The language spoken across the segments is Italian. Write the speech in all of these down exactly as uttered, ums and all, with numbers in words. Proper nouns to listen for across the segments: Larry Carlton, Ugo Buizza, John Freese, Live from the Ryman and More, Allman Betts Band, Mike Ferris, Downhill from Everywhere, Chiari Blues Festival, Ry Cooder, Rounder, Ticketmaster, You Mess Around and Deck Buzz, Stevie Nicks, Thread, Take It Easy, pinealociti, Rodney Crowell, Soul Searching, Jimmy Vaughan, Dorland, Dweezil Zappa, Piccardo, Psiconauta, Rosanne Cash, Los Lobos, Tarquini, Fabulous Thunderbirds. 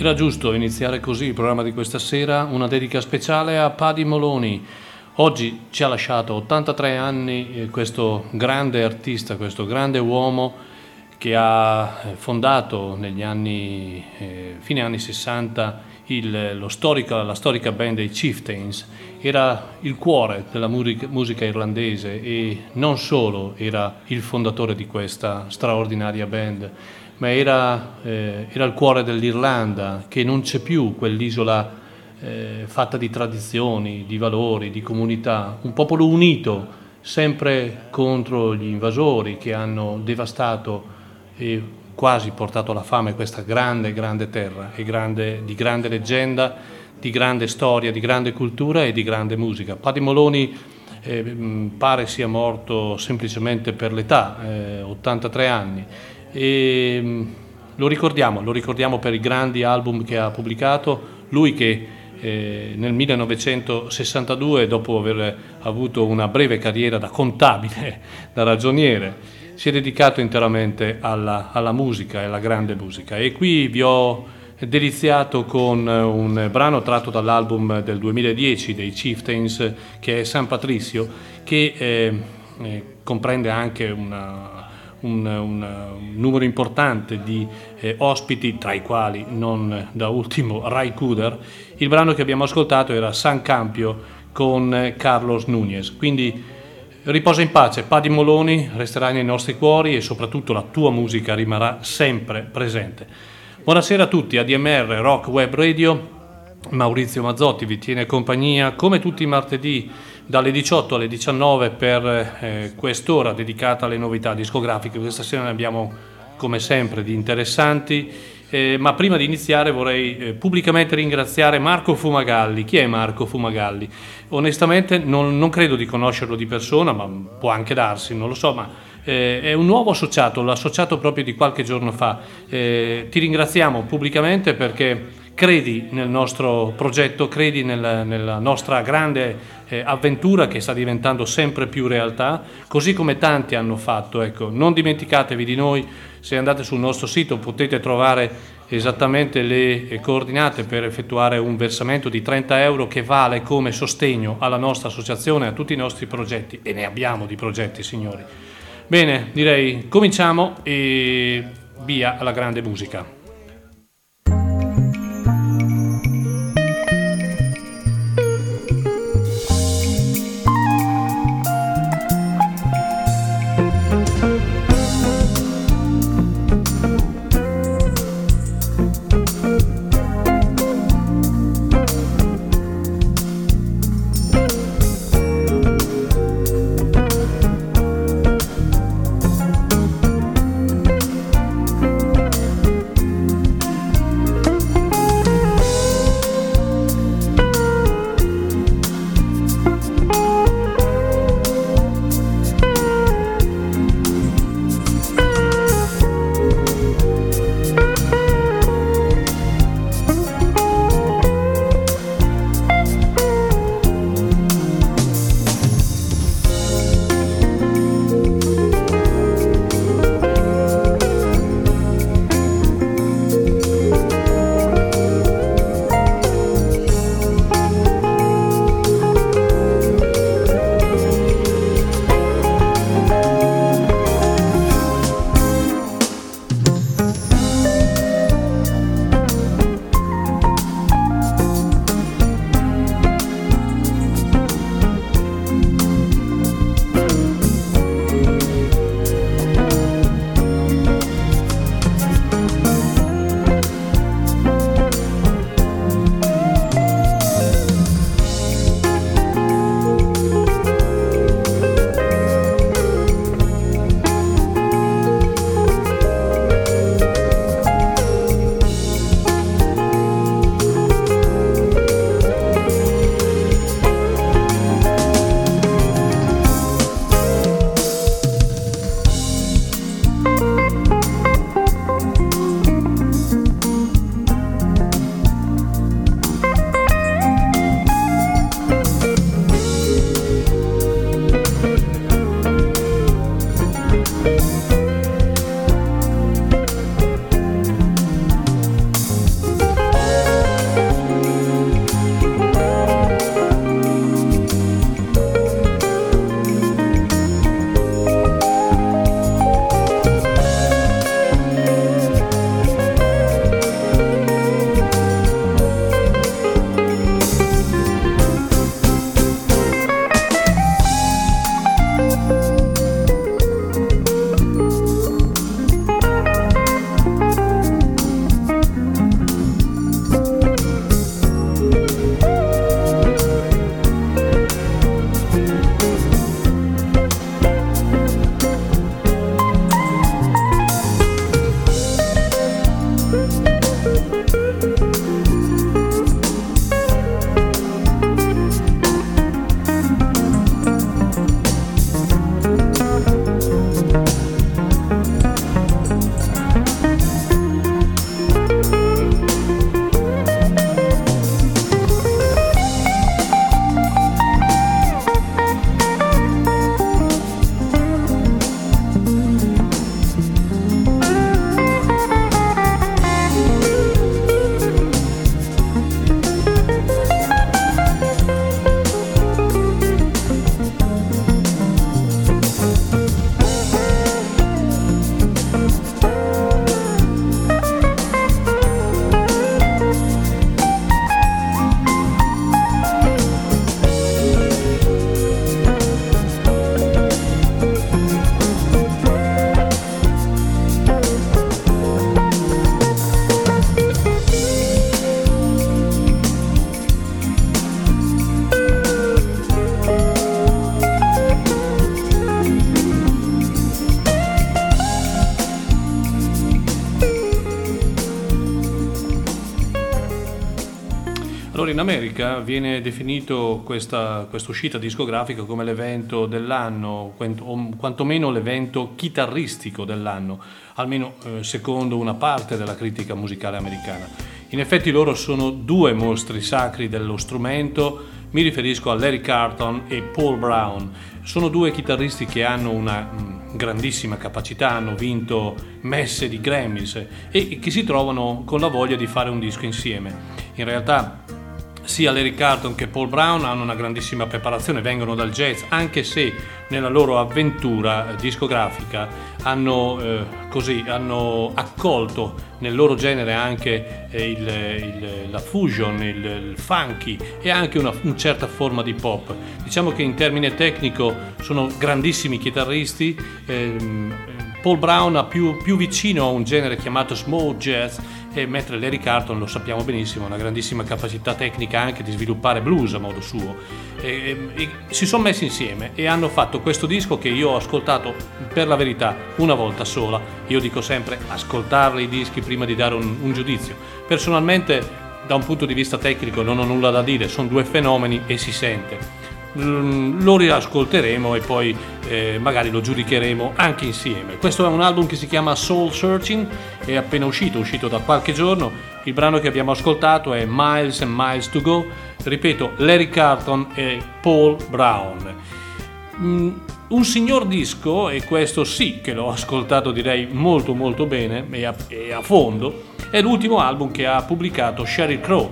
Era giusto iniziare così il programma di questa sera, una dedica speciale a Paddy Moloney. Oggi ci ha lasciato ottantatré anni questo grande artista, questo grande uomo che ha fondato negli anni, eh, fine anni sessanta, il, lo storica, la storica band dei Chieftains. Era il cuore della musica irlandese e non solo era il fondatore di questa straordinaria band, ma era, eh, era il cuore dell'Irlanda, che non c'è più quell'isola eh, fatta di tradizioni, di valori, di comunità, un popolo unito sempre contro gli invasori che hanno devastato e quasi portato alla fame questa grande, grande terra, e grande, di grande leggenda, di grande storia, di grande cultura e di grande musica. Paddy Moloney eh, pare sia morto semplicemente per l'età, eh, ottantatré anni. E lo ricordiamo, lo ricordiamo per i grandi album che ha pubblicato, lui che eh, nel millenovecentosessantadue, dopo aver avuto una breve carriera da contabile, da ragioniere, si è dedicato interamente alla, alla musica e alla grande musica. E qui vi ho deliziato con un brano tratto dall'album del duemiladieci dei Chieftains, che è San Patricio, che eh, eh, comprende anche una Un, un, un numero importante di eh, ospiti, tra i quali non da ultimo Ry Cooder. Il brano che abbiamo ascoltato era San Campio con eh, Carlos Núñez. Quindi riposa in pace, Paddy Moloney resterà nei nostri cuori e soprattutto la tua musica rimarrà sempre presente. Buonasera a tutti, A D M R Rock Web Radio. Maurizio Mazzotti vi tiene compagnia come tutti i martedì dalle diciotto alle diciannove per eh, quest'ora dedicata alle novità discografiche. Questa sera ne abbiamo come sempre di interessanti, eh, ma prima di iniziare vorrei eh, pubblicamente ringraziare Marco Fumagalli. Chi è Marco Fumagalli? Onestamente non, non credo di conoscerlo di persona, ma può anche darsi, non lo so, ma eh, è un nuovo associato, l'ho associato proprio di qualche giorno fa. Eh, ti ringraziamo pubblicamente perché credi nel nostro progetto, credi nel, nella nostra grande eh, avventura che sta diventando sempre più realtà, così come tanti hanno fatto. Ecco, non dimenticatevi di noi. Se andate sul nostro sito potete trovare esattamente le coordinate per effettuare un versamento di trenta euro che vale come sostegno alla nostra associazione, a tutti i nostri progetti, e ne abbiamo di progetti, signori. Bene, direi cominciamo e via alla grande musica. in America viene definito questa uscita discografica come l'evento dell'anno, o quantomeno l'evento chitarristico dell'anno, almeno eh, secondo una parte della critica musicale americana. In effetti loro sono due mostri sacri dello strumento, mi riferisco a Larry Carlton e Paul Brown. Sono due chitarristi che hanno una grandissima capacità, hanno vinto messe di Grammys e che si trovano con la voglia di fare un disco insieme. In realtà sia Larry Carlton che Paul Brown hanno una grandissima preparazione, vengono dal jazz, anche se nella loro avventura discografica hanno, eh, così, hanno accolto nel loro genere anche il, il, la fusion, il, il funky e anche una, una certa forma di pop. Diciamo che in termine tecnico sono grandissimi chitarristi. ehm, Paul Brown è più, più vicino a un genere chiamato smooth jazz, e mentre Larry Carlton, lo sappiamo benissimo, ha una grandissima capacità tecnica anche di sviluppare blues a modo suo. E, e, si sono messi insieme e hanno fatto questo disco che io ho ascoltato, per la verità, una volta sola. Io dico sempre: ascoltarli i dischi prima di dare un, un giudizio. Personalmente, da un punto di vista tecnico, non ho nulla da dire, sono due fenomeni e si sente. Lo riascolteremo e poi eh, magari lo giudicheremo anche insieme. Questo è un album che si chiama Soul Searching, è appena uscito, uscito da qualche giorno. Il brano che abbiamo ascoltato è Miles and Miles to Go, ripeto, Larry Carlton e Paul Brown. Mm, un signor disco, e questo sì che l'ho ascoltato direi molto molto bene e a, e a fondo. È l'ultimo album che ha pubblicato Sheryl Crow.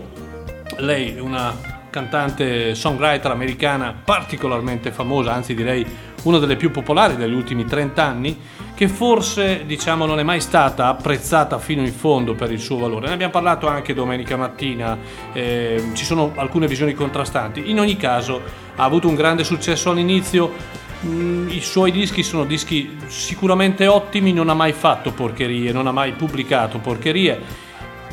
Lei è una cantante songwriter americana particolarmente famosa, anzi direi una delle più popolari degli ultimi trenta anni, che forse, diciamo, non è mai stata apprezzata fino in fondo per il suo valore. Ne abbiamo parlato anche domenica mattina, eh, ci sono alcune visioni contrastanti. In ogni caso ha avuto un grande successo all'inizio, mh, i suoi dischi sono dischi sicuramente ottimi, non ha mai fatto porcherie, non ha mai pubblicato porcherie.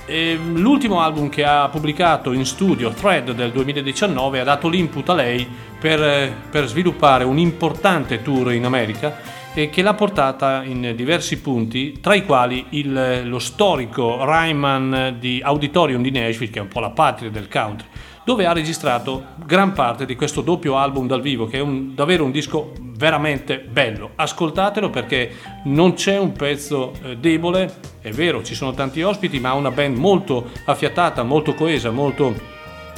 E l'ultimo album che ha pubblicato in studio, Thread del duemiladiciannove, ha dato l'input a lei per, per sviluppare un importante tour in America e che l'ha portata in diversi punti, tra i quali il, lo storico Ryman di Auditorium di Nashville, che è un po' la patria del country, dove ha registrato gran parte di questo doppio album dal vivo, che è un, davvero un disco veramente bello. Ascoltatelo perché non c'è un pezzo debole. È vero, ci sono tanti ospiti, ma ha una band molto affiatata, molto coesa, molto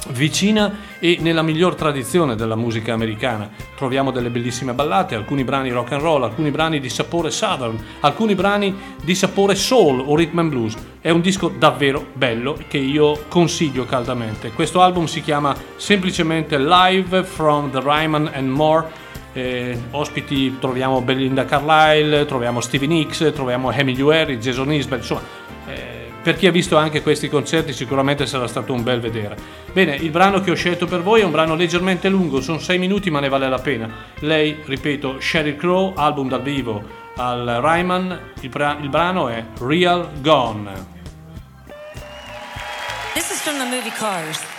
vicina e nella miglior tradizione della musica americana. Troviamo delle bellissime ballate, alcuni brani rock and roll, alcuni brani di sapore southern, alcuni brani di sapore soul o rhythm and blues. È un disco davvero bello che io consiglio caldamente. Questo album si chiama semplicemente Live from the Ryman and More. Eh, ospiti troviamo Belinda Carlisle, troviamo Stevie Nicks, troviamo Emily Harris, Jason Isbell, insomma eh, per chi ha visto anche questi concerti sicuramente sarà stato un bel vedere. Bene, il brano che ho scelto per voi è un brano leggermente lungo, sono sei minuti, ma ne vale la pena. Lei, ripeto, Sheryl Crow, album dal vivo al Ryman, il, bra- il brano è Real Gone. This is from the movie Cars.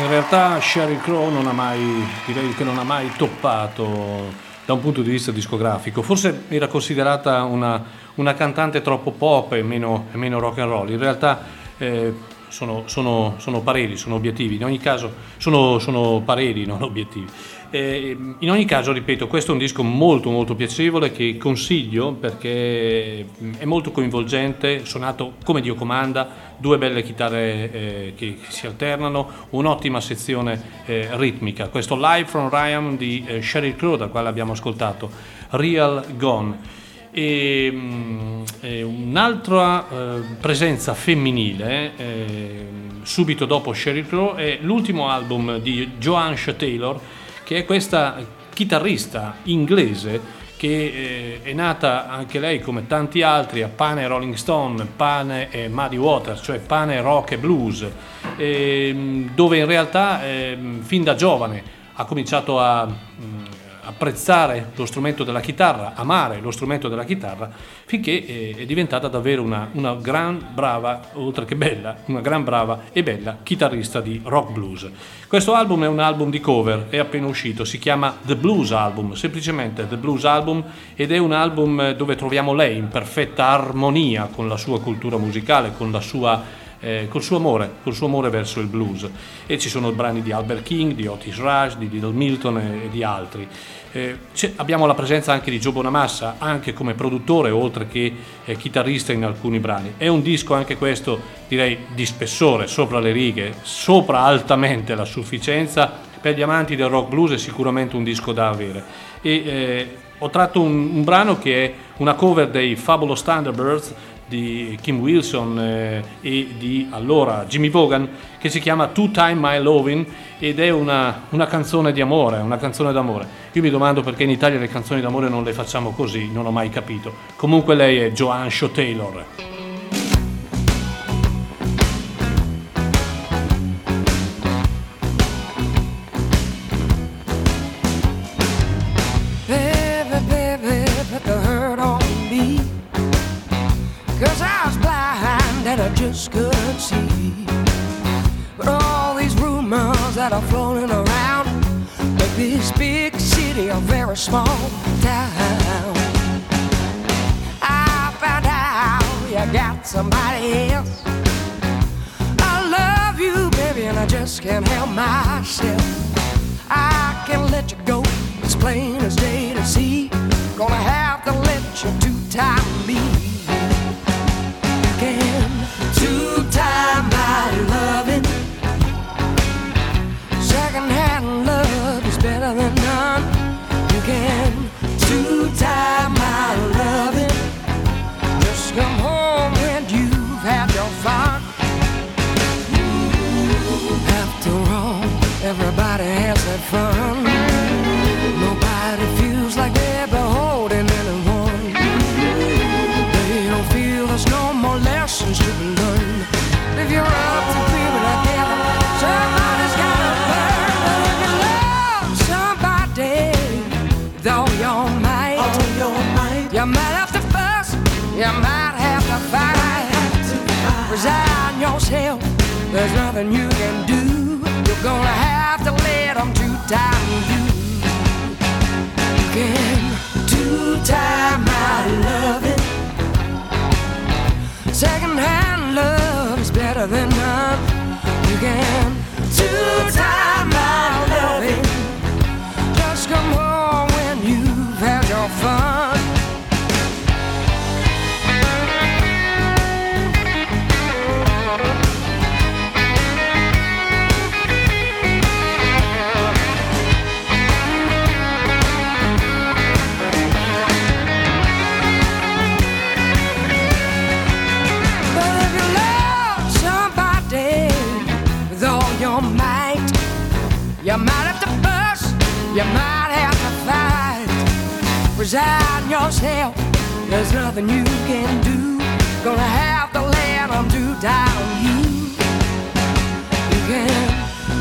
In realtà Sheryl Crow non ha mai, direi che non ha mai toppato da un punto di vista discografico. Forse era considerata una, una cantante troppo pop e meno, meno rock and roll. In realtà eh, sono, sono, sono pareri, sono obiettivi. In ogni caso sono, sono pareri, non obiettivi. Eh, in ogni caso, ripeto, questo è un disco molto molto piacevole che consiglio perché è molto coinvolgente, suonato come Dio comanda, due belle chitarre eh, che si alternano, un'ottima sezione eh, ritmica. Questo Live from Ryman di eh, Sheryl Crow, dal quale abbiamo ascoltato Real Gone. E, mh, e un'altra eh, presenza femminile eh, subito dopo Sheryl Crow è l'ultimo album di Joanne Shaw Taylor, che è questa chitarrista inglese che è nata anche lei come tanti altri a pane Rolling Stone, pane e Muddy Waters, cioè pane rock e blues, dove in realtà fin da giovane ha cominciato a apprezzare lo strumento della chitarra, amare lo strumento della chitarra, finché è diventata davvero una, una gran brava, oltre che bella, una gran brava e bella chitarrista di rock blues. Questo album è un album di cover, è appena uscito, si chiama The Blues Album, semplicemente The Blues Album, ed è un album dove troviamo lei in perfetta armonia con la sua cultura musicale, con la sua Eh, col suo amore, col suo amore verso il blues, e ci sono brani di Albert King, di Otis Rush, di Little Milton e, e di altri. Eh, abbiamo la presenza anche di Joe Bonamassa, anche come produttore oltre che eh, chitarrista in alcuni brani. È un disco anche questo, direi, di spessore, sopra le righe, sopra altamente la sufficienza. Per gli amanti del rock blues è sicuramente un disco da avere. E eh, ho tratto un, un brano che è una cover dei Fabulous Thunderbirds di Kim Wilson eh, e di allora Jimmy Vaughan, che si chiama Two Time My Lovin', ed è una, una canzone di amore, una canzone d'amore. Io mi domando perché in Italia le canzoni d'amore non le facciamo così, non ho mai capito. Comunque lei è Joanne Shaw Taylor. Small town. I found out you got somebody else. I love you, baby, and I just can't help myself. I can't let you go, it's plain as day to see. Gonna have to let you two-time me. You can two-time my loving. Second-hand love is better than none. Two time my loving, just come home when you've had your fun. After all, everybody has their fun. Nobody feels like they're beholding anyone. They don't feel there's no more lessons to be learned. If you're up to feeling together, somebody's gotta learn. But if you love somebody, though your might, oh, your might, you might have to fuss, you might have to fight. Resign yourself, there's nothing you can do. You're gonna have to let them two-time you. You can two-time my loving. Second-hand love is better than none. You can two-time my loving. Just come home have your fun. But if you love somebody with all your might, you might have to fuss, you might have to fight. Resign yourself, there's nothing you can do. Gonna have to let them do down you. You can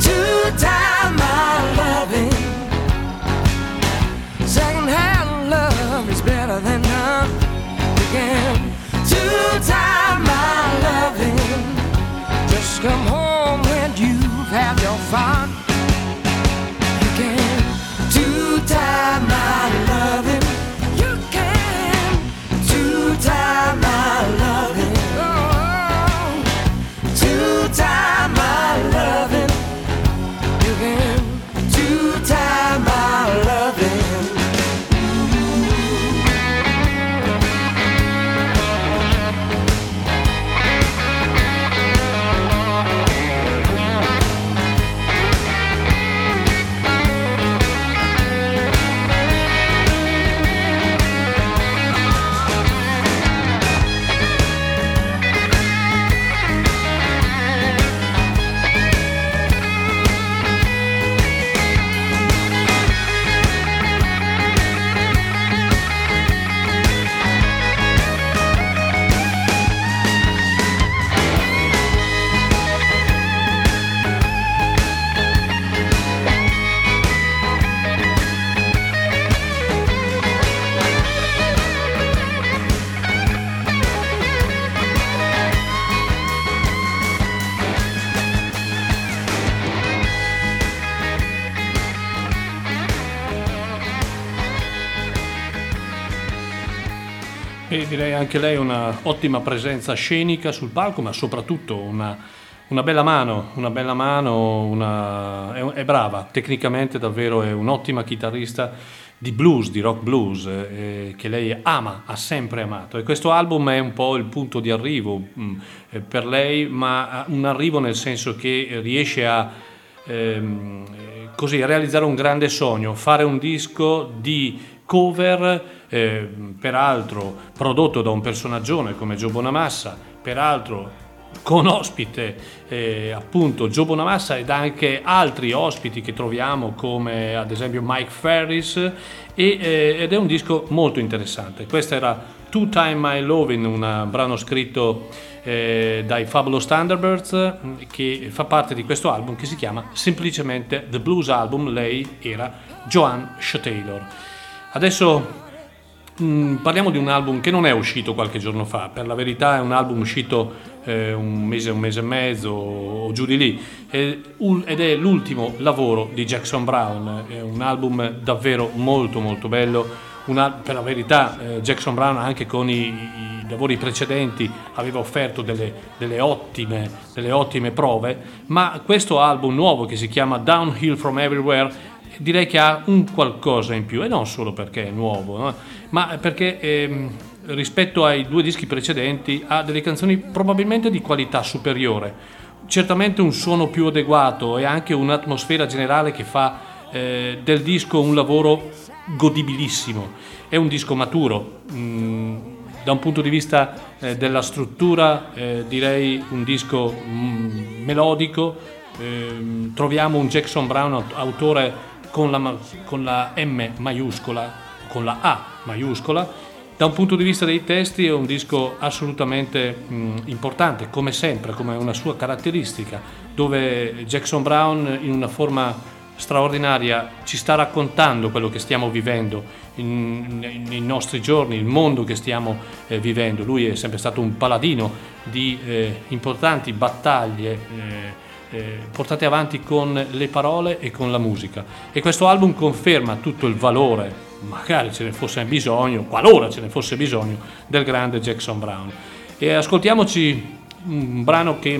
two-time my loving. Second-hand love is better than none. You can two-time my loving. Just come home when you've had your fun. E direi anche lei una ottima presenza scenica sul palco, ma soprattutto una, una bella mano, una bella mano, una, è, è brava, tecnicamente davvero è un'ottima chitarrista di blues, di rock blues, eh, che lei ama, ha sempre amato, e questo album è un po' il punto di arrivo mh, per lei, ma un arrivo nel senso che riesce a ehm, così, a realizzare un grande sogno, fare un disco di cover, eh, peraltro prodotto da un personaggione come Joe Bonamassa, peraltro con ospite eh, appunto Joe Bonamassa ed anche altri ospiti che troviamo come ad esempio Mike Ferris, e, eh, ed è un disco molto interessante. Questa era Two Time My Lovin', un brano scritto eh, dai Fabulous Thunderbirds, che fa parte di questo album che si chiama semplicemente The Blues Album. Lei era Joanne Shaw Taylor. Adesso mh, parliamo di un album che non è uscito qualche giorno fa, per la verità è un album uscito eh, un mese, un mese e mezzo o giù di lì, e, un, ed è l'ultimo lavoro di Jackson Browne. È un album davvero molto molto bello, una, per la verità eh, Jackson Browne anche con i, i lavori precedenti aveva offerto delle, delle, ottime, delle ottime prove, ma questo album nuovo che si chiama Downhill From Everywhere direi che ha un qualcosa in più, e non solo perché è nuovo, no? Ma perché ehm, rispetto ai due dischi precedenti ha delle canzoni probabilmente di qualità superiore, certamente un suono più adeguato e anche un'atmosfera generale che fa eh, del disco un lavoro godibilissimo. È un disco maturo, mh, da un punto di vista eh, della struttura eh, direi un disco mh, melodico, eh, troviamo un Jackson Browne autore Con la, con la M maiuscola, con la A maiuscola. Da un punto di vista dei testi è un disco assolutamente mh, importante, come sempre, come una sua caratteristica, dove Jackson Browne in una forma straordinaria ci sta raccontando quello che stiamo vivendo in, in, nei nostri giorni, il mondo che stiamo eh, vivendo. Lui è sempre stato un paladino di eh, importanti battaglie eh, Eh, portate avanti con le parole e con la musica, e questo album conferma tutto il valore, magari ce ne fosse bisogno, qualora ce ne fosse bisogno, del grande Jackson Browne. E ascoltiamoci un brano che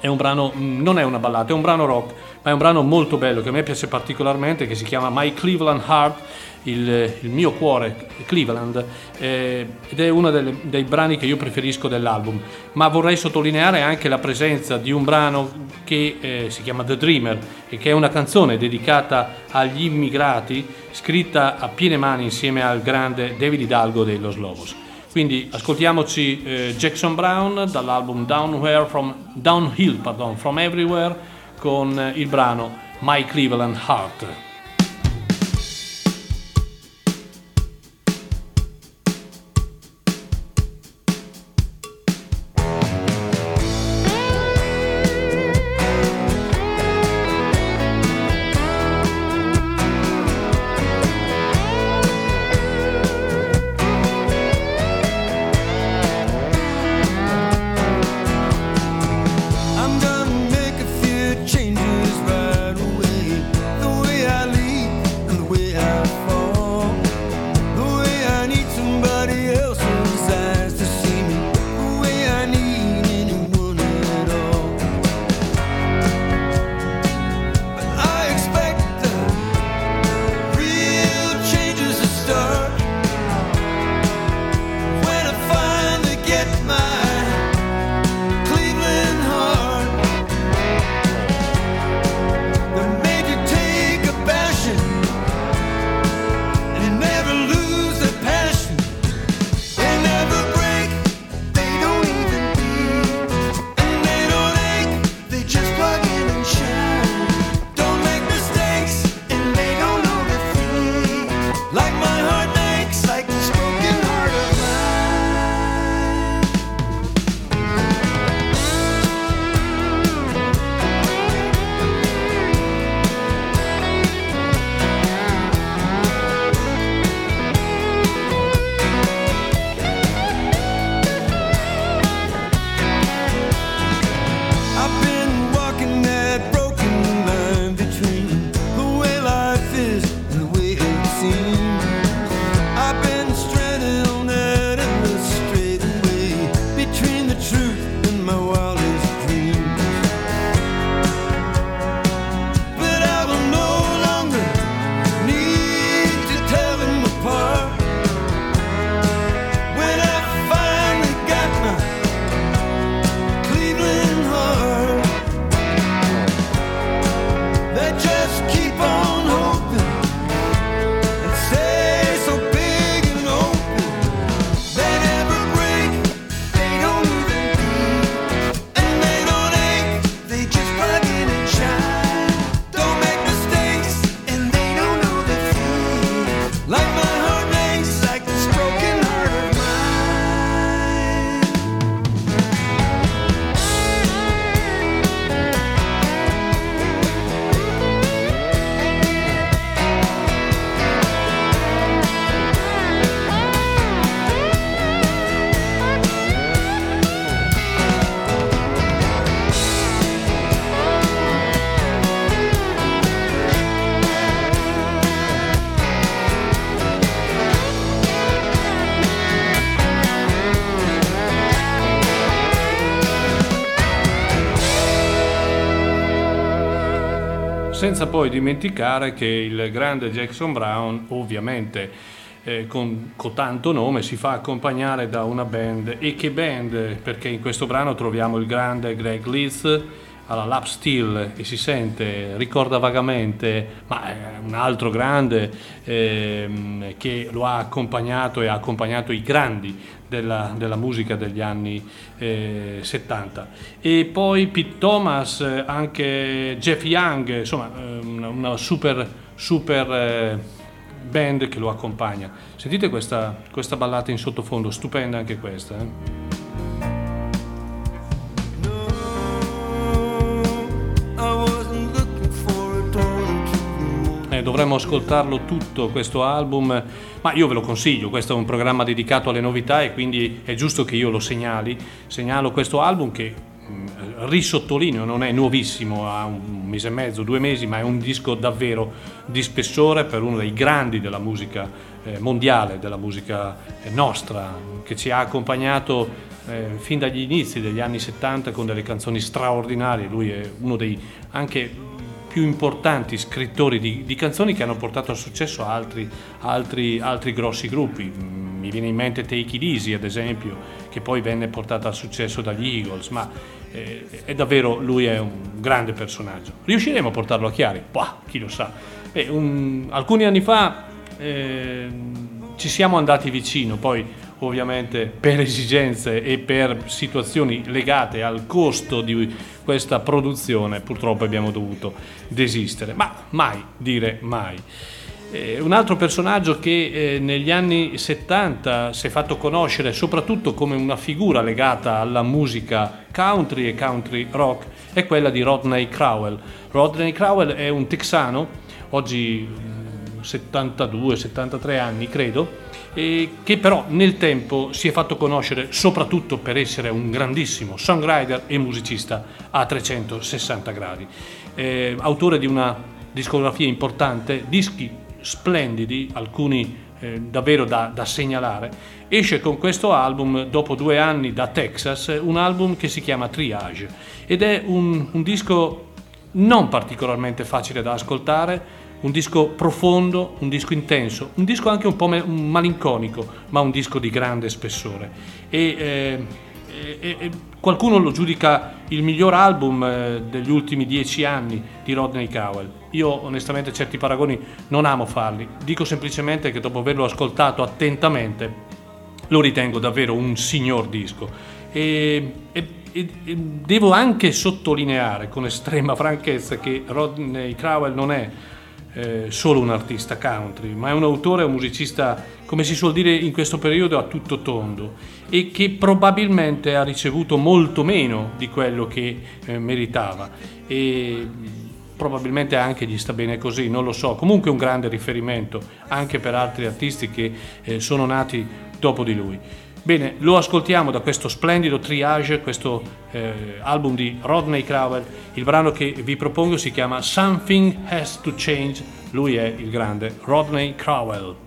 è un brano, non è una ballata, è un brano rock, ma è un brano molto bello che a me piace particolarmente, che si chiama My Cleveland Heart, il, il mio cuore Cleveland, eh, ed è uno delle, dei brani che io preferisco dell'album, ma vorrei sottolineare anche la presenza di un brano che eh, si chiama The Dreamer e che è una canzone dedicata agli immigrati, scritta a piene mani insieme al grande David Hidalgo dei Los Lobos. Quindi ascoltiamoci eh, Jackson Browne dall'album Downhill from, Downhill pardon, from Everywhere con eh, il brano My Cleveland Heart. I'm gonna make a few changes right away, the way I senza poi dimenticare che il grande Jackson Browne, ovviamente eh, con, con tanto nome, si fa accompagnare da una band. E che band? Perché in questo brano troviamo il grande Greg Leeds alla lap steel, e si sente, ricorda vagamente, ma è un altro grande ehm, che lo ha accompagnato e ha accompagnato i grandi della, della musica degli anni eh, settanta. E poi Pete Thomas, anche Jeff Young, insomma una, una super super eh, band che lo accompagna. Sentite questa, questa ballata in sottofondo, stupenda anche questa eh? Dovremmo ascoltarlo tutto questo album, ma io ve lo consiglio, questo è un programma dedicato alle novità e quindi è giusto che io lo segnali, segnalo questo album che risottolineo non è nuovissimo, ha un mese e mezzo, due mesi, ma è un disco davvero di spessore per uno dei grandi della musica mondiale, della musica nostra, che ci ha accompagnato Eh, fin dagli inizi degli anni settanta con delle canzoni straordinarie. Lui è uno dei anche più importanti scrittori di, di canzoni che hanno portato a successo altri, altri, altri grossi gruppi. Mi viene in mente Take It Easy, ad esempio, che poi venne portata a successo dagli Eagles, ma eh, è davvero, lui è un grande personaggio. Riusciremo a portarlo a Chiari? Bah, chi lo sa. Beh, un, alcuni anni fa eh, ci siamo andati vicino, poi ovviamente per esigenze e per situazioni legate al costo di questa produzione purtroppo abbiamo dovuto desistere, ma mai dire mai. Eh, un altro personaggio che eh, negli anni settanta si è fatto conoscere soprattutto come una figura legata alla musica country e country rock è quella di Rodney Crowell. Rodney Crowell è un texano, oggi settantadue settantatré anni credo, e che però nel tempo si è fatto conoscere soprattutto per essere un grandissimo songwriter e musicista a trecentosessanta gradi, eh, autore di una discografia importante, dischi splendidi, alcuni eh, davvero da, da segnalare. Esce con questo album dopo due anni da Texas, un album che si chiama Triage, ed è un, un disco non particolarmente facile da ascoltare, un disco profondo, un disco intenso, un disco anche un po' malinconico, ma un disco di grande spessore. E, eh, e, e qualcuno lo giudica il miglior album degli ultimi dieci anni di Rodney Crowell. Io onestamente certi paragoni non amo farli, dico semplicemente che dopo averlo ascoltato attentamente lo ritengo davvero un signor disco. E, e, e devo anche sottolineare con estrema franchezza che Rodney Crowell non è Eh, solo un artista country, ma è un autore, un musicista, come si suol dire in questo periodo, a tutto tondo, e che probabilmente ha ricevuto molto meno di quello che eh, meritava, e probabilmente anche gli sta bene così, non lo so. Comunque un grande riferimento anche per altri artisti che eh, sono nati dopo di lui. Bene, lo ascoltiamo da questo splendido Triage, questo eh, album di Rodney Crowell. Il brano che vi propongo si chiama Something Has to Change. Lui è il grande Rodney Crowell.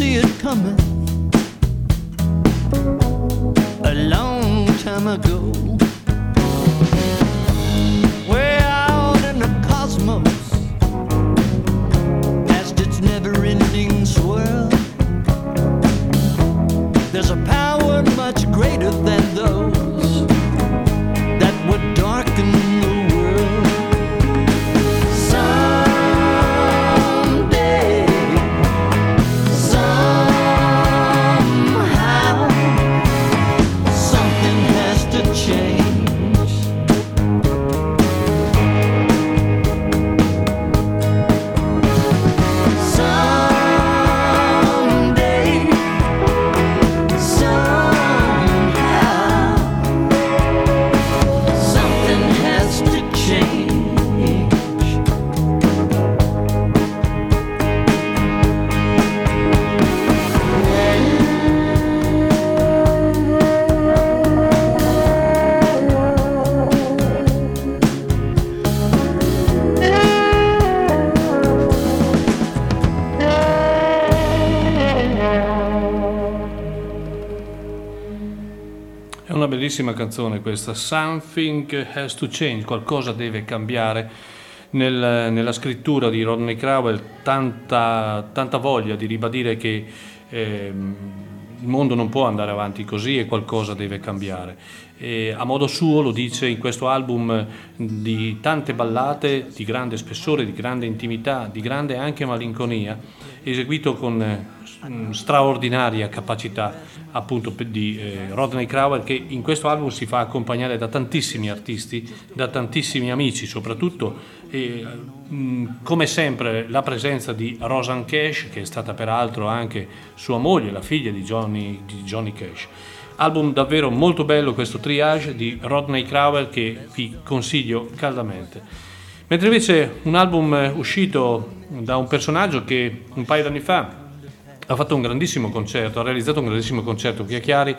see it coming a long time ago. Way out in the cosmos, past its never-ending swirl, there's a power much greater than those that would darken the world. Sun. Bellissima canzone questa, Something Has to Change, qualcosa deve cambiare. Nel, nella scrittura di Rodney Crowell tanta, tanta voglia di ribadire che eh, il mondo non può andare avanti così e qualcosa deve cambiare. E a modo suo lo dice in questo album di tante ballate di grande spessore, di grande intimità, di grande anche malinconia, eseguito con straordinaria capacità appunto di eh, Rodney Crowell, che in questo album si fa accompagnare da tantissimi artisti, da tantissimi amici soprattutto, e mh, come sempre la presenza di Rosanne Cash, che è stata peraltro anche sua moglie, la figlia di Johnny, di Johnny Cash. Album davvero molto bello questo Triage di Rodney Crowell, che vi consiglio caldamente. Mentre invece un album uscito da un personaggio che un paio d'anni fa ha fatto un grandissimo concerto, ha realizzato un grandissimo concerto qui a Chiari,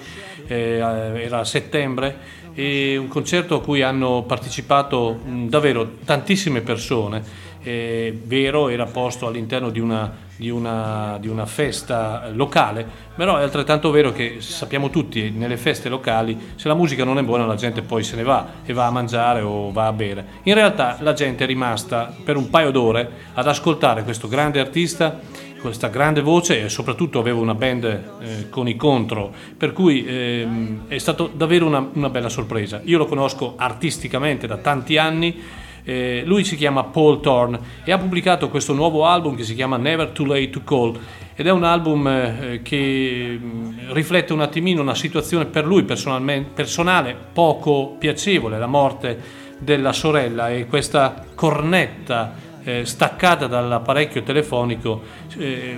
eh, era a settembre, e un concerto a cui hanno partecipato mh, davvero tantissime persone, eh, vero, era posto all'interno di una, di, una, di una festa locale, però è altrettanto vero che sappiamo tutti, nelle feste locali, se la musica non è buona la gente poi se ne va e va a mangiare o va a bere. In realtà la gente è rimasta per un paio d'ore ad ascoltare questo grande artista, questa grande voce, e soprattutto aveva una band eh, con i contro, per cui eh, è stato davvero una, una bella sorpresa. Io lo conosco artisticamente da tanti anni, eh, lui si chiama Paul Thorn e ha pubblicato questo nuovo album che si chiama Never Too Late To Call, ed è un album eh, che riflette un attimino una situazione per lui personalmente, personale, poco piacevole, la morte della sorella, e questa cornetta Eh, staccata dall'apparecchio telefonico eh,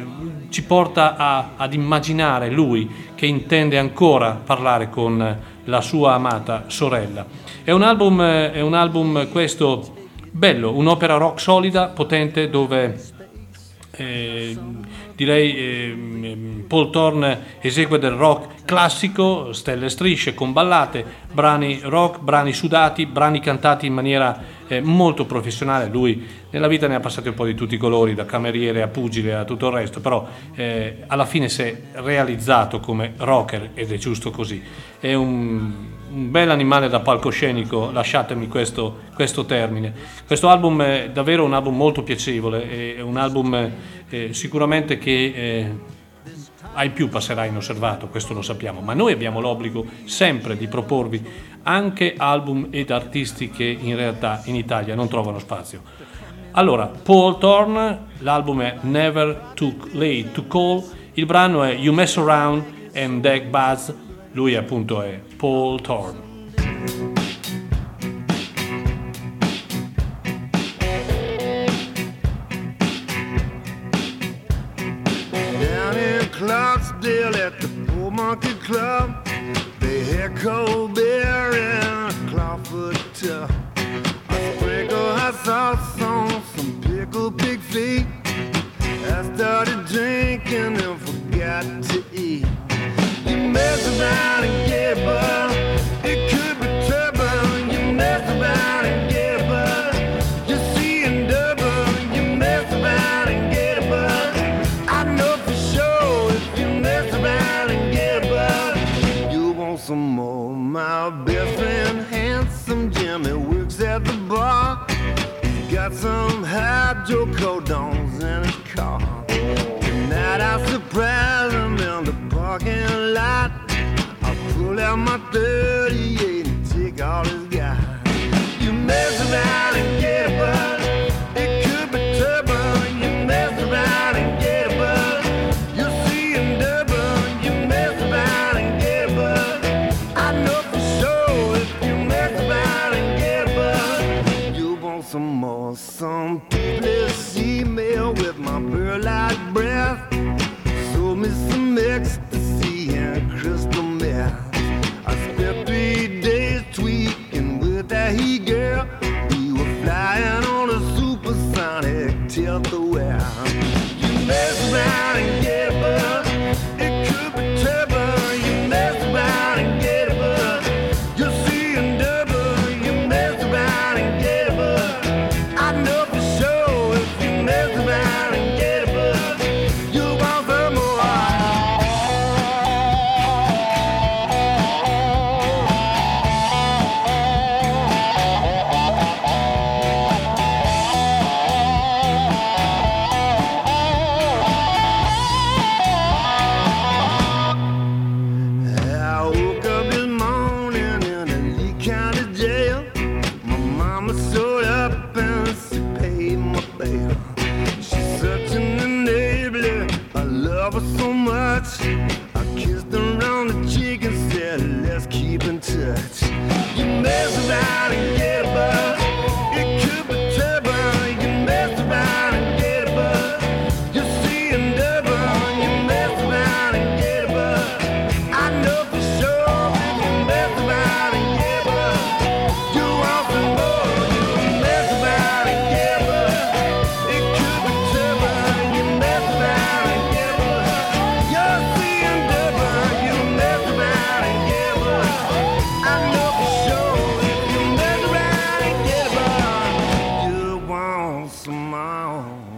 ci porta a, ad immaginare lui che intende ancora parlare con la sua amata sorella. È un album, eh, è un album questo bello, un'opera rock solida, potente, dove eh, direi eh, Paul Thorn esegue del rock classico, stelle e strisce, con ballate, brani rock, brani sudati, brani cantati in maniera molto professionale. Lui nella vita ne ha passati un po' di tutti i colori, da cameriere a pugile a tutto il resto, però eh, alla fine si è realizzato come rocker, ed è giusto così. È un, un bel animale da palcoscenico, lasciatemi questo, questo termine. Questo album è davvero un album molto piacevole, è un album eh, sicuramente che eh, ai più passerà inosservato, questo lo sappiamo, ma noi abbiamo l'obbligo sempre di proporvi anche album ed artisti che in realtà in Italia non trovano spazio. Allora, Paul Thorn, l'album è Never Too Late To Call, il brano è You Mess Around and Deck Buzz, lui appunto è Paul Thorn. Still at the Bull Monkey Club, they had cold beer and a clawfoot tub. I sprinkle hot sauce on some pickled pig feet. I started drinking and forgot to eat. You mess around and get buzzed, it could be trouble. You mess around and get buzzed, you're seeing double. You mess around and get buzzed, I know for sure. Jocodones in his car. Tonight I surprise him in the parking lot. I pull out my thirty-eight and take all he's got. You mess around and get a buzz. It could be trouble. You mess around and get a buzz. You'll see him double. You mess around and get a buzz. I know for sure if you mess around and get a buzz. You want some more, some email with my burlap breath. Sold me some ecstasy and crystal meth. I spent three days tweaking with that he girl. We were flying on a supersonic tilt-a-whirl. You mess around and get a buzz. It could be trouble. You mess around and get a buzz. You'll see in double. You mess around and get a buzz. I know for sure.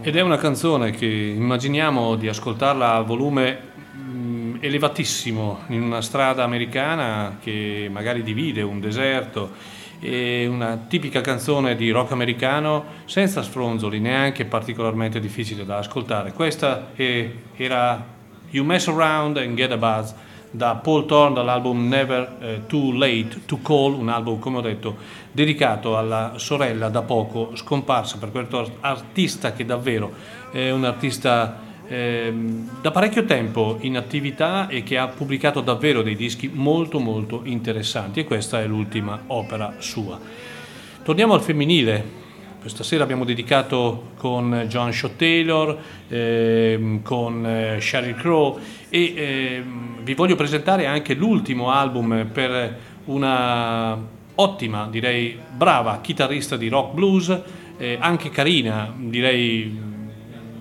Ed è una canzone che immaginiamo di ascoltarla a volume mh, elevatissimo in una strada americana che magari divide un deserto. È una tipica canzone di rock americano senza sfronzoli, neanche particolarmente difficile da ascoltare. Questa è, era You Mess Around and Get a Buzz da Paul Thorn dall'album Never Too Late To Call, un album, come ho detto, dedicato alla sorella da poco scomparsa, per questo artista che davvero è un artista eh, da parecchio tempo in attività e che ha pubblicato davvero dei dischi molto molto interessanti, e questa è l'ultima opera sua. Torniamo al femminile. Questa sera abbiamo dedicato con Joanne Shaw Taylor, eh, con eh, Sheryl Crow, e eh, vi voglio presentare anche l'ultimo album per una ottima, direi brava chitarrista di rock blues, eh, anche carina, direi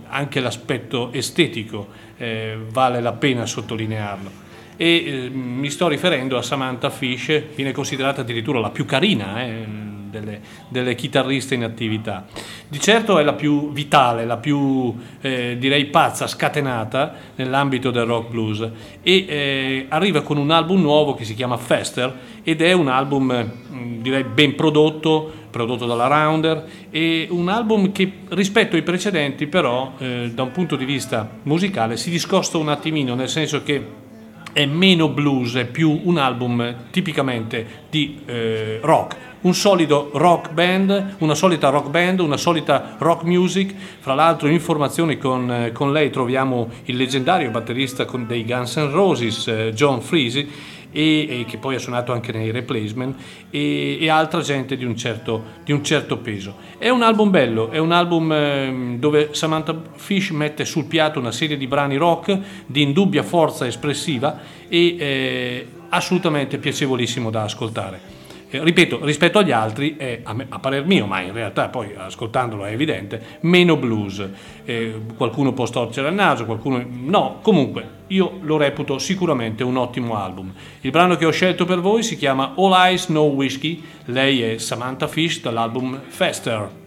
anche l'aspetto estetico eh, vale la pena sottolinearlo. E eh, mi sto riferendo a Samantha Fish, viene considerata addirittura la più carina, eh, Delle, delle chitarriste in attività. Di certo è la più vitale, la più eh, direi pazza, scatenata nell'ambito del rock blues, e eh, arriva con un album nuovo che si chiama Faster, ed è un album mh, direi ben prodotto, prodotto dalla Rounder, e un album che rispetto ai precedenti però eh, da un punto di vista musicale si discosta un attimino, nel senso che è meno blues, è più un album tipicamente di eh, rock, un solido rock band, una solita rock band, una solita rock music. Fra l'altro in formazione con, eh, con lei troviamo il leggendario batterista con dei Guns N' Roses, eh, John Freese, e, e che poi ha suonato anche nei Replacement, e, e altra gente di un, certo, di un certo peso. È un album bello, è un album eh, dove Samantha Fish mette sul piatto una serie di brani rock di indubbia forza espressiva e eh, assolutamente piacevolissimo da ascoltare. Ripeto, rispetto agli altri è, a parer mio, ma in realtà poi ascoltandolo è evidente, meno blues. Eh, qualcuno può storcere il naso, qualcuno no, comunque io lo reputo sicuramente un ottimo album. Il brano che ho scelto per voi si chiama All Eyes No Whiskey, lei è Samantha Fish dall'album Faster.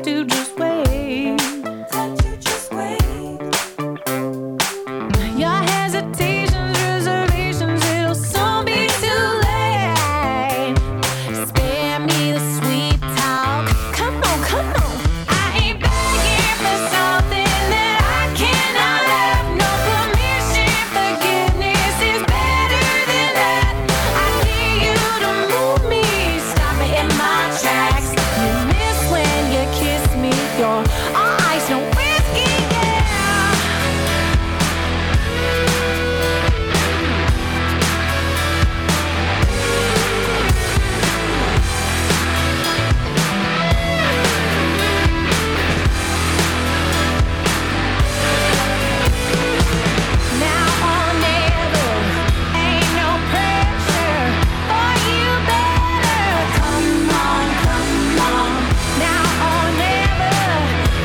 tried to just wait. Tried to just wait. Your hesitations, reservations, it'll soon be too late. Spare me the sweet talk. Come on, come on. I ain't begging for something that I cannot have. No permission, forgiveness is better than that. I need you to move me, stop me in my tracks. You miss when you kiss me, you're all ice, no whiskey, yeah. Now or never, ain't no pressure, or you better. Come on, come on. Now or never,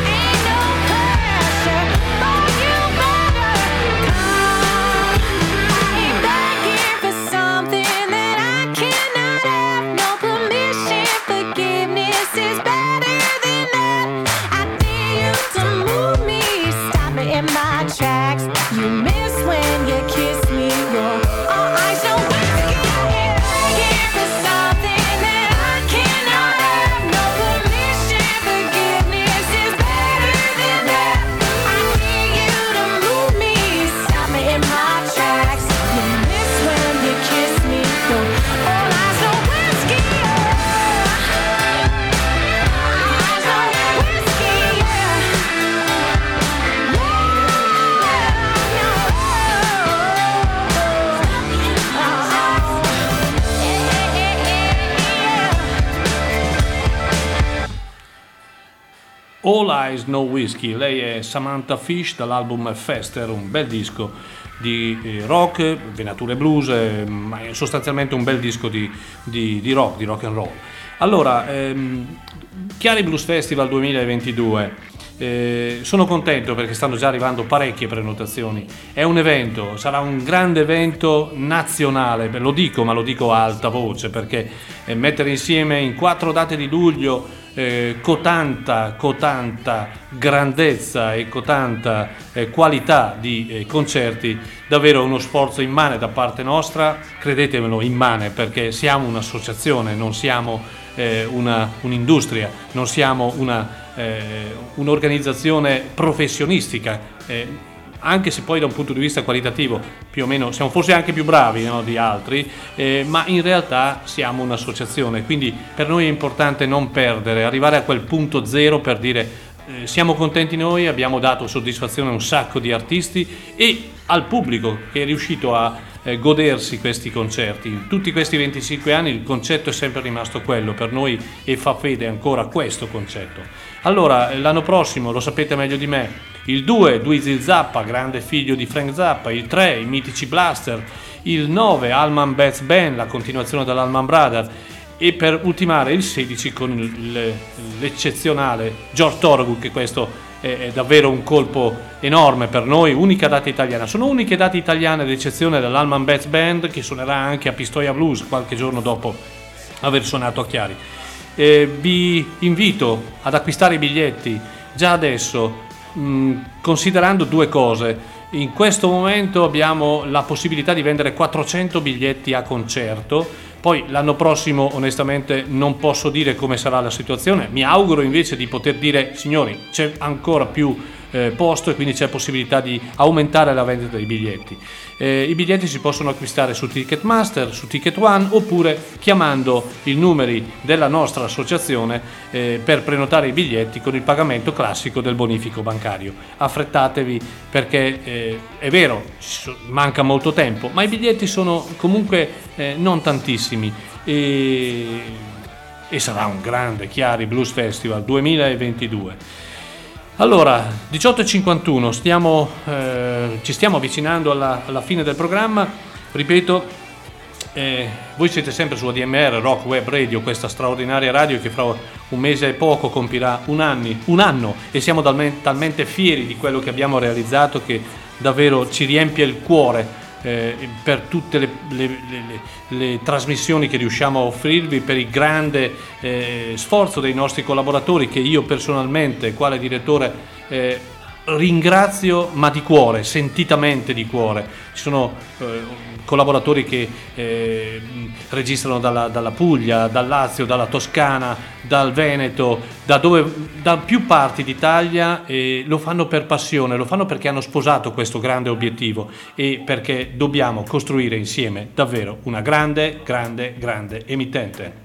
ain't no pressure, or you better. Come, I ain't begging for something that I cannot have. No permission, forgiveness is better than that. I dare you to move me, stop me in my tracks. You miss when you kiss me, you're all eyes, no whiskey. I ain't begging for something that I cannot have. No permission, forgiveness is better than that. I need you to move me, stop me in my tracks. You miss when you kiss me, you're all eyes, no whiskey. All eyes, no whiskey, yeah. All Eyes No Whiskey, lei è Samantha Fish dall'album Faster, un bel disco di eh, rock, venature blues, eh, ma è sostanzialmente un bel disco di, di, di rock, di rock and roll. Allora, ehm, Chiari Blues Festival duemilaventidue, eh, sono contento perché stanno già arrivando parecchie prenotazioni, è un evento, sarà un grande evento nazionale, beh, lo dico ma lo dico a alta voce perché eh, mettere insieme in quattro date di luglio Eh, cotanta, cotanta grandezza e cotanta eh, qualità di eh, concerti, davvero uno sforzo immane da parte nostra, credetemelo, immane, perché siamo un'associazione, non siamo eh, una, un'industria, non siamo una, eh, un'organizzazione professionistica, eh, anche se poi da un punto di vista qualitativo più o meno siamo forse anche più bravi, no, di altri, eh, ma in realtà siamo un'associazione, quindi per noi è importante non perdere, arrivare a quel punto zero per dire eh, siamo contenti noi, abbiamo dato soddisfazione a un sacco di artisti e al pubblico che è riuscito a eh, godersi questi concerti. In tutti questi venticinque anni il concetto è sempre rimasto quello per noi e fa fede ancora a questo concetto. Allora, l'anno prossimo, lo sapete meglio di me, il due, Dweezil Zappa, grande figlio di Frank Zappa, il tre, i mitici Blaster, il nove, Allman Betts Band, la continuazione dell'Allman Brothers, e per ultimare il sedici con il, l'eccezionale George Thorogood, che questo è, è davvero un colpo enorme per noi, unica data italiana. Sono uniche date italiane ad eccezione dell'Allman Betts Band, che suonerà anche a Pistoia Blues qualche giorno dopo aver suonato a Chiari. Eh, vi invito ad acquistare i biglietti già adesso, considerando due cose. In questo momento abbiamo la possibilità di vendere quattrocento biglietti a concerto, poi l'anno prossimo onestamente non posso dire come sarà la situazione, mi auguro invece di poter dire signori c'è ancora più eh, posto e quindi c'è possibilità di aumentare la vendita dei biglietti. Eh, i biglietti si possono acquistare su Ticketmaster, su Ticket One oppure chiamando i numeri della nostra associazione eh, per prenotare i biglietti con il pagamento classico del bonifico bancario. Affrettatevi perché eh, è vero, manca molto tempo, ma i biglietti sono comunque eh, non tantissimi e, e sarà un grande Chiari Blues Festival duemilaventidue. Allora, diciotto e cinquantuno, stiamo, eh, ci stiamo avvicinando alla, alla fine del programma, ripeto, eh, voi siete sempre su A D M R Rock Web Radio, questa straordinaria radio che fra un mese e poco compirà un, anni, un anno e siamo talmente, talmente fieri di quello che abbiamo realizzato che davvero ci riempie il cuore eh, per tutte le, le, le, le trasmissioni che riusciamo a offrirvi, per il grande eh, sforzo dei nostri collaboratori, che io personalmente, quale direttore, eh, ringrazio, ma di cuore, sentitamente di cuore. Ci sono eh, collaboratori che eh, registrano dalla, dalla Puglia, dal Lazio, dalla Toscana, dal Veneto, da, dove, da più parti d'Italia, e lo fanno per passione, lo fanno perché hanno sposato questo grande obiettivo e perché dobbiamo costruire insieme davvero una grande, grande, grande emittente.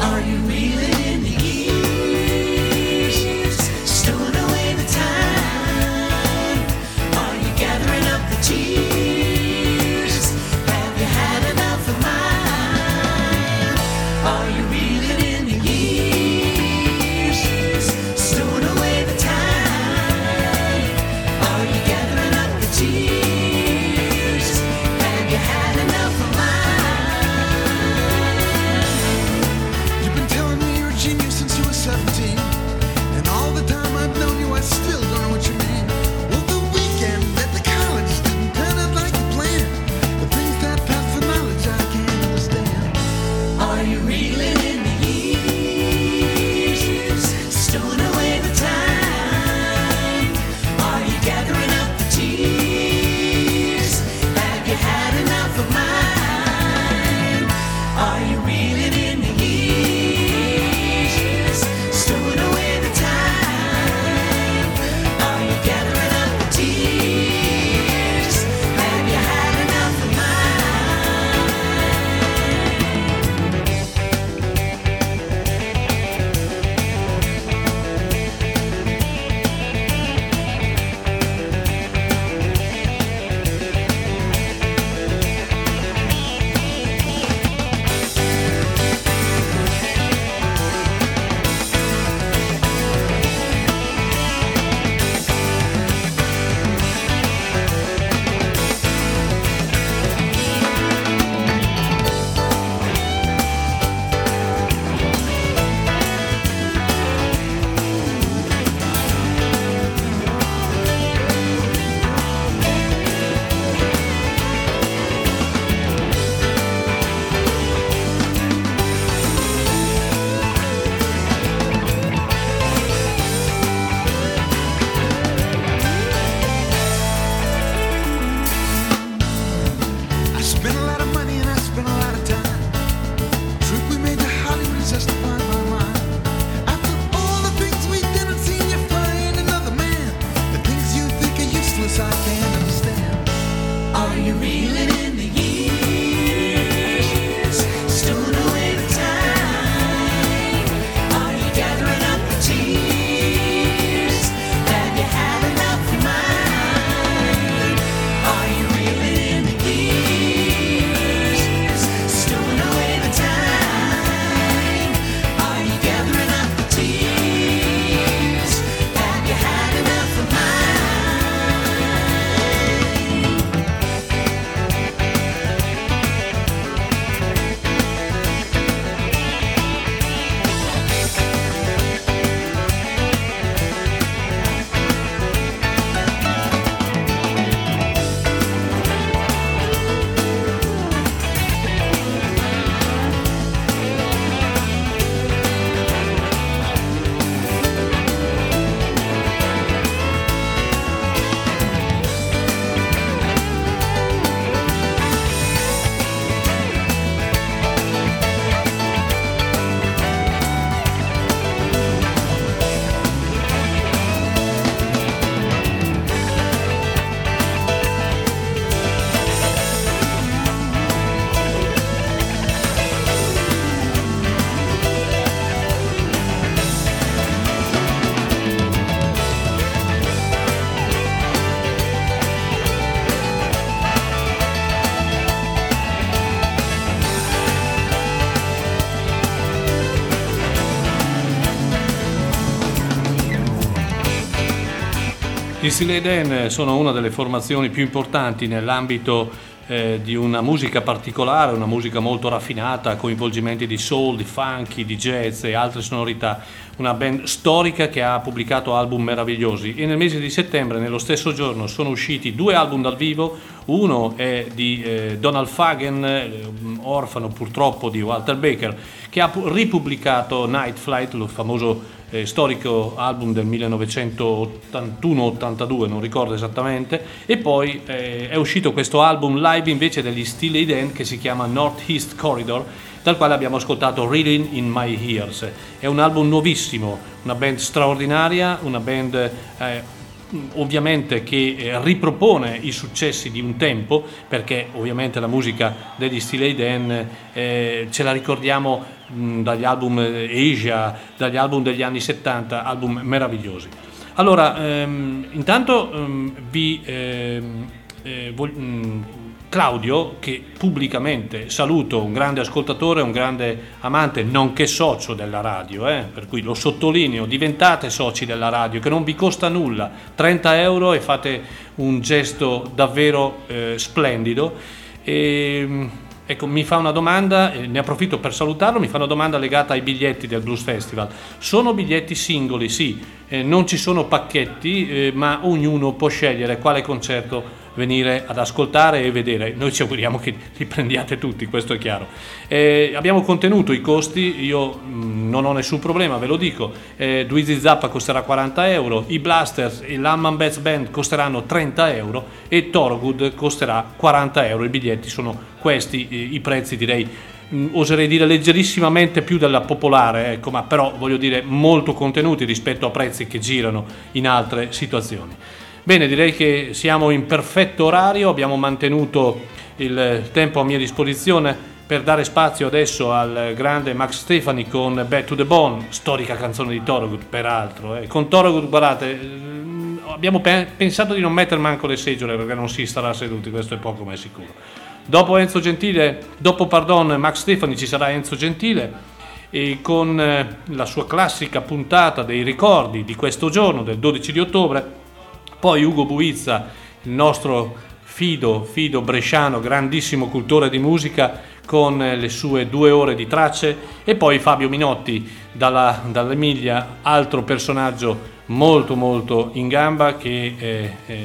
Are you reeling in the years, stowing away the I Steely Dan sono una delle formazioni più importanti nell'ambito eh, di una musica particolare, una musica molto raffinata, coinvolgimenti di soul, di funky, di jazz e altre sonorità. Una band storica che ha pubblicato album meravigliosi, e nel mese di settembre, nello stesso giorno, sono usciti due album dal vivo. Uno è di eh, Donald Fagen, eh, orfano purtroppo di Walter Baker, che ha pu- ripubblicato Night Flight, lo famoso eh, storico album del millenovecentottantuno ottantadue, non ricordo esattamente, e poi eh, è uscito questo album live invece degli Steely Dan che si chiama Northeast Corridor, dal quale abbiamo ascoltato Reeling in My Ears. È un album nuovissimo, una band straordinaria, una band eh, ovviamente che eh, ripropone i successi di un tempo, perché ovviamente la musica degli Steely Dan eh, ce la ricordiamo mh, dagli album Asia, dagli album degli anni settanta, album meravigliosi. Allora, ehm, intanto ehm, vi ehm, eh, vol- mh, Claudio, che pubblicamente saluto, un grande ascoltatore, un grande amante, nonché socio della radio, eh, per cui lo sottolineo, diventate soci della radio, che non vi costa nulla, trenta euro, e fate un gesto davvero eh, splendido. E, ecco, mi fa una domanda, eh, ne approfitto per salutarlo, mi fa una domanda legata ai biglietti del Blues Festival. Sono biglietti singoli, sì, eh, non ci sono pacchetti, eh, ma ognuno può scegliere quale concerto venire ad ascoltare e vedere. Noi ci auguriamo che li prendiate tutti, questo è chiaro. Eh, abbiamo contenuto i costi, io mh, non ho nessun problema, ve lo dico. Eh, Dweezil Zappa costerà quaranta euro, i Blasters e l'Amman Best Band costeranno trenta euro e Thorogood costerà quaranta euro. I biglietti sono questi, eh, i prezzi direi, mh, oserei dire leggerissimamente più della popolare, ecco, ma però voglio dire molto contenuti rispetto a prezzi che girano in altre situazioni. Bene, direi che siamo in perfetto orario, abbiamo mantenuto il tempo a mia disposizione per dare spazio adesso al grande Max Stefani con Back to the Bone, storica canzone di Thorogood peraltro. Eh. Con Thorogood, guardate, abbiamo pe- pensato di non mettere manco le seggiole perché non si starà seduti, questo è poco ma è sicuro. Dopo Enzo Gentile, dopo pardon, Max Stefani, ci sarà Enzo Gentile, e con la sua classica puntata dei ricordi di questo giorno, del dodici di ottobre, Poi Ugo Buizza, il nostro fido, fido bresciano, grandissimo cultore di musica, con le sue due ore di tracce, e poi Fabio Minotti dalla, dall'Emilia, altro personaggio molto molto in gamba che eh, eh,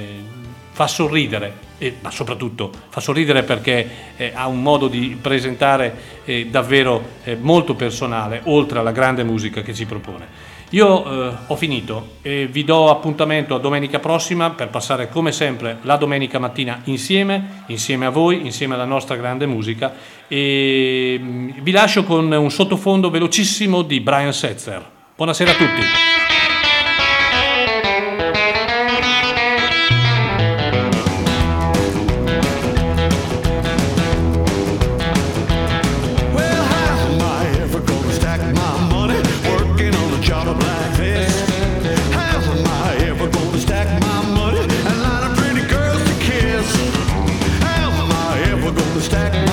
fa sorridere, eh, ma soprattutto fa sorridere perché eh, ha un modo di presentare eh, davvero eh, molto personale, oltre alla grande musica che ci propone. Io eh, ho finito e vi do appuntamento a domenica prossima per passare come sempre la domenica mattina insieme, insieme a voi, insieme alla nostra grande musica, e vi lascio con un sottofondo velocissimo di Brian Setzer. Buonasera a tutti. Stack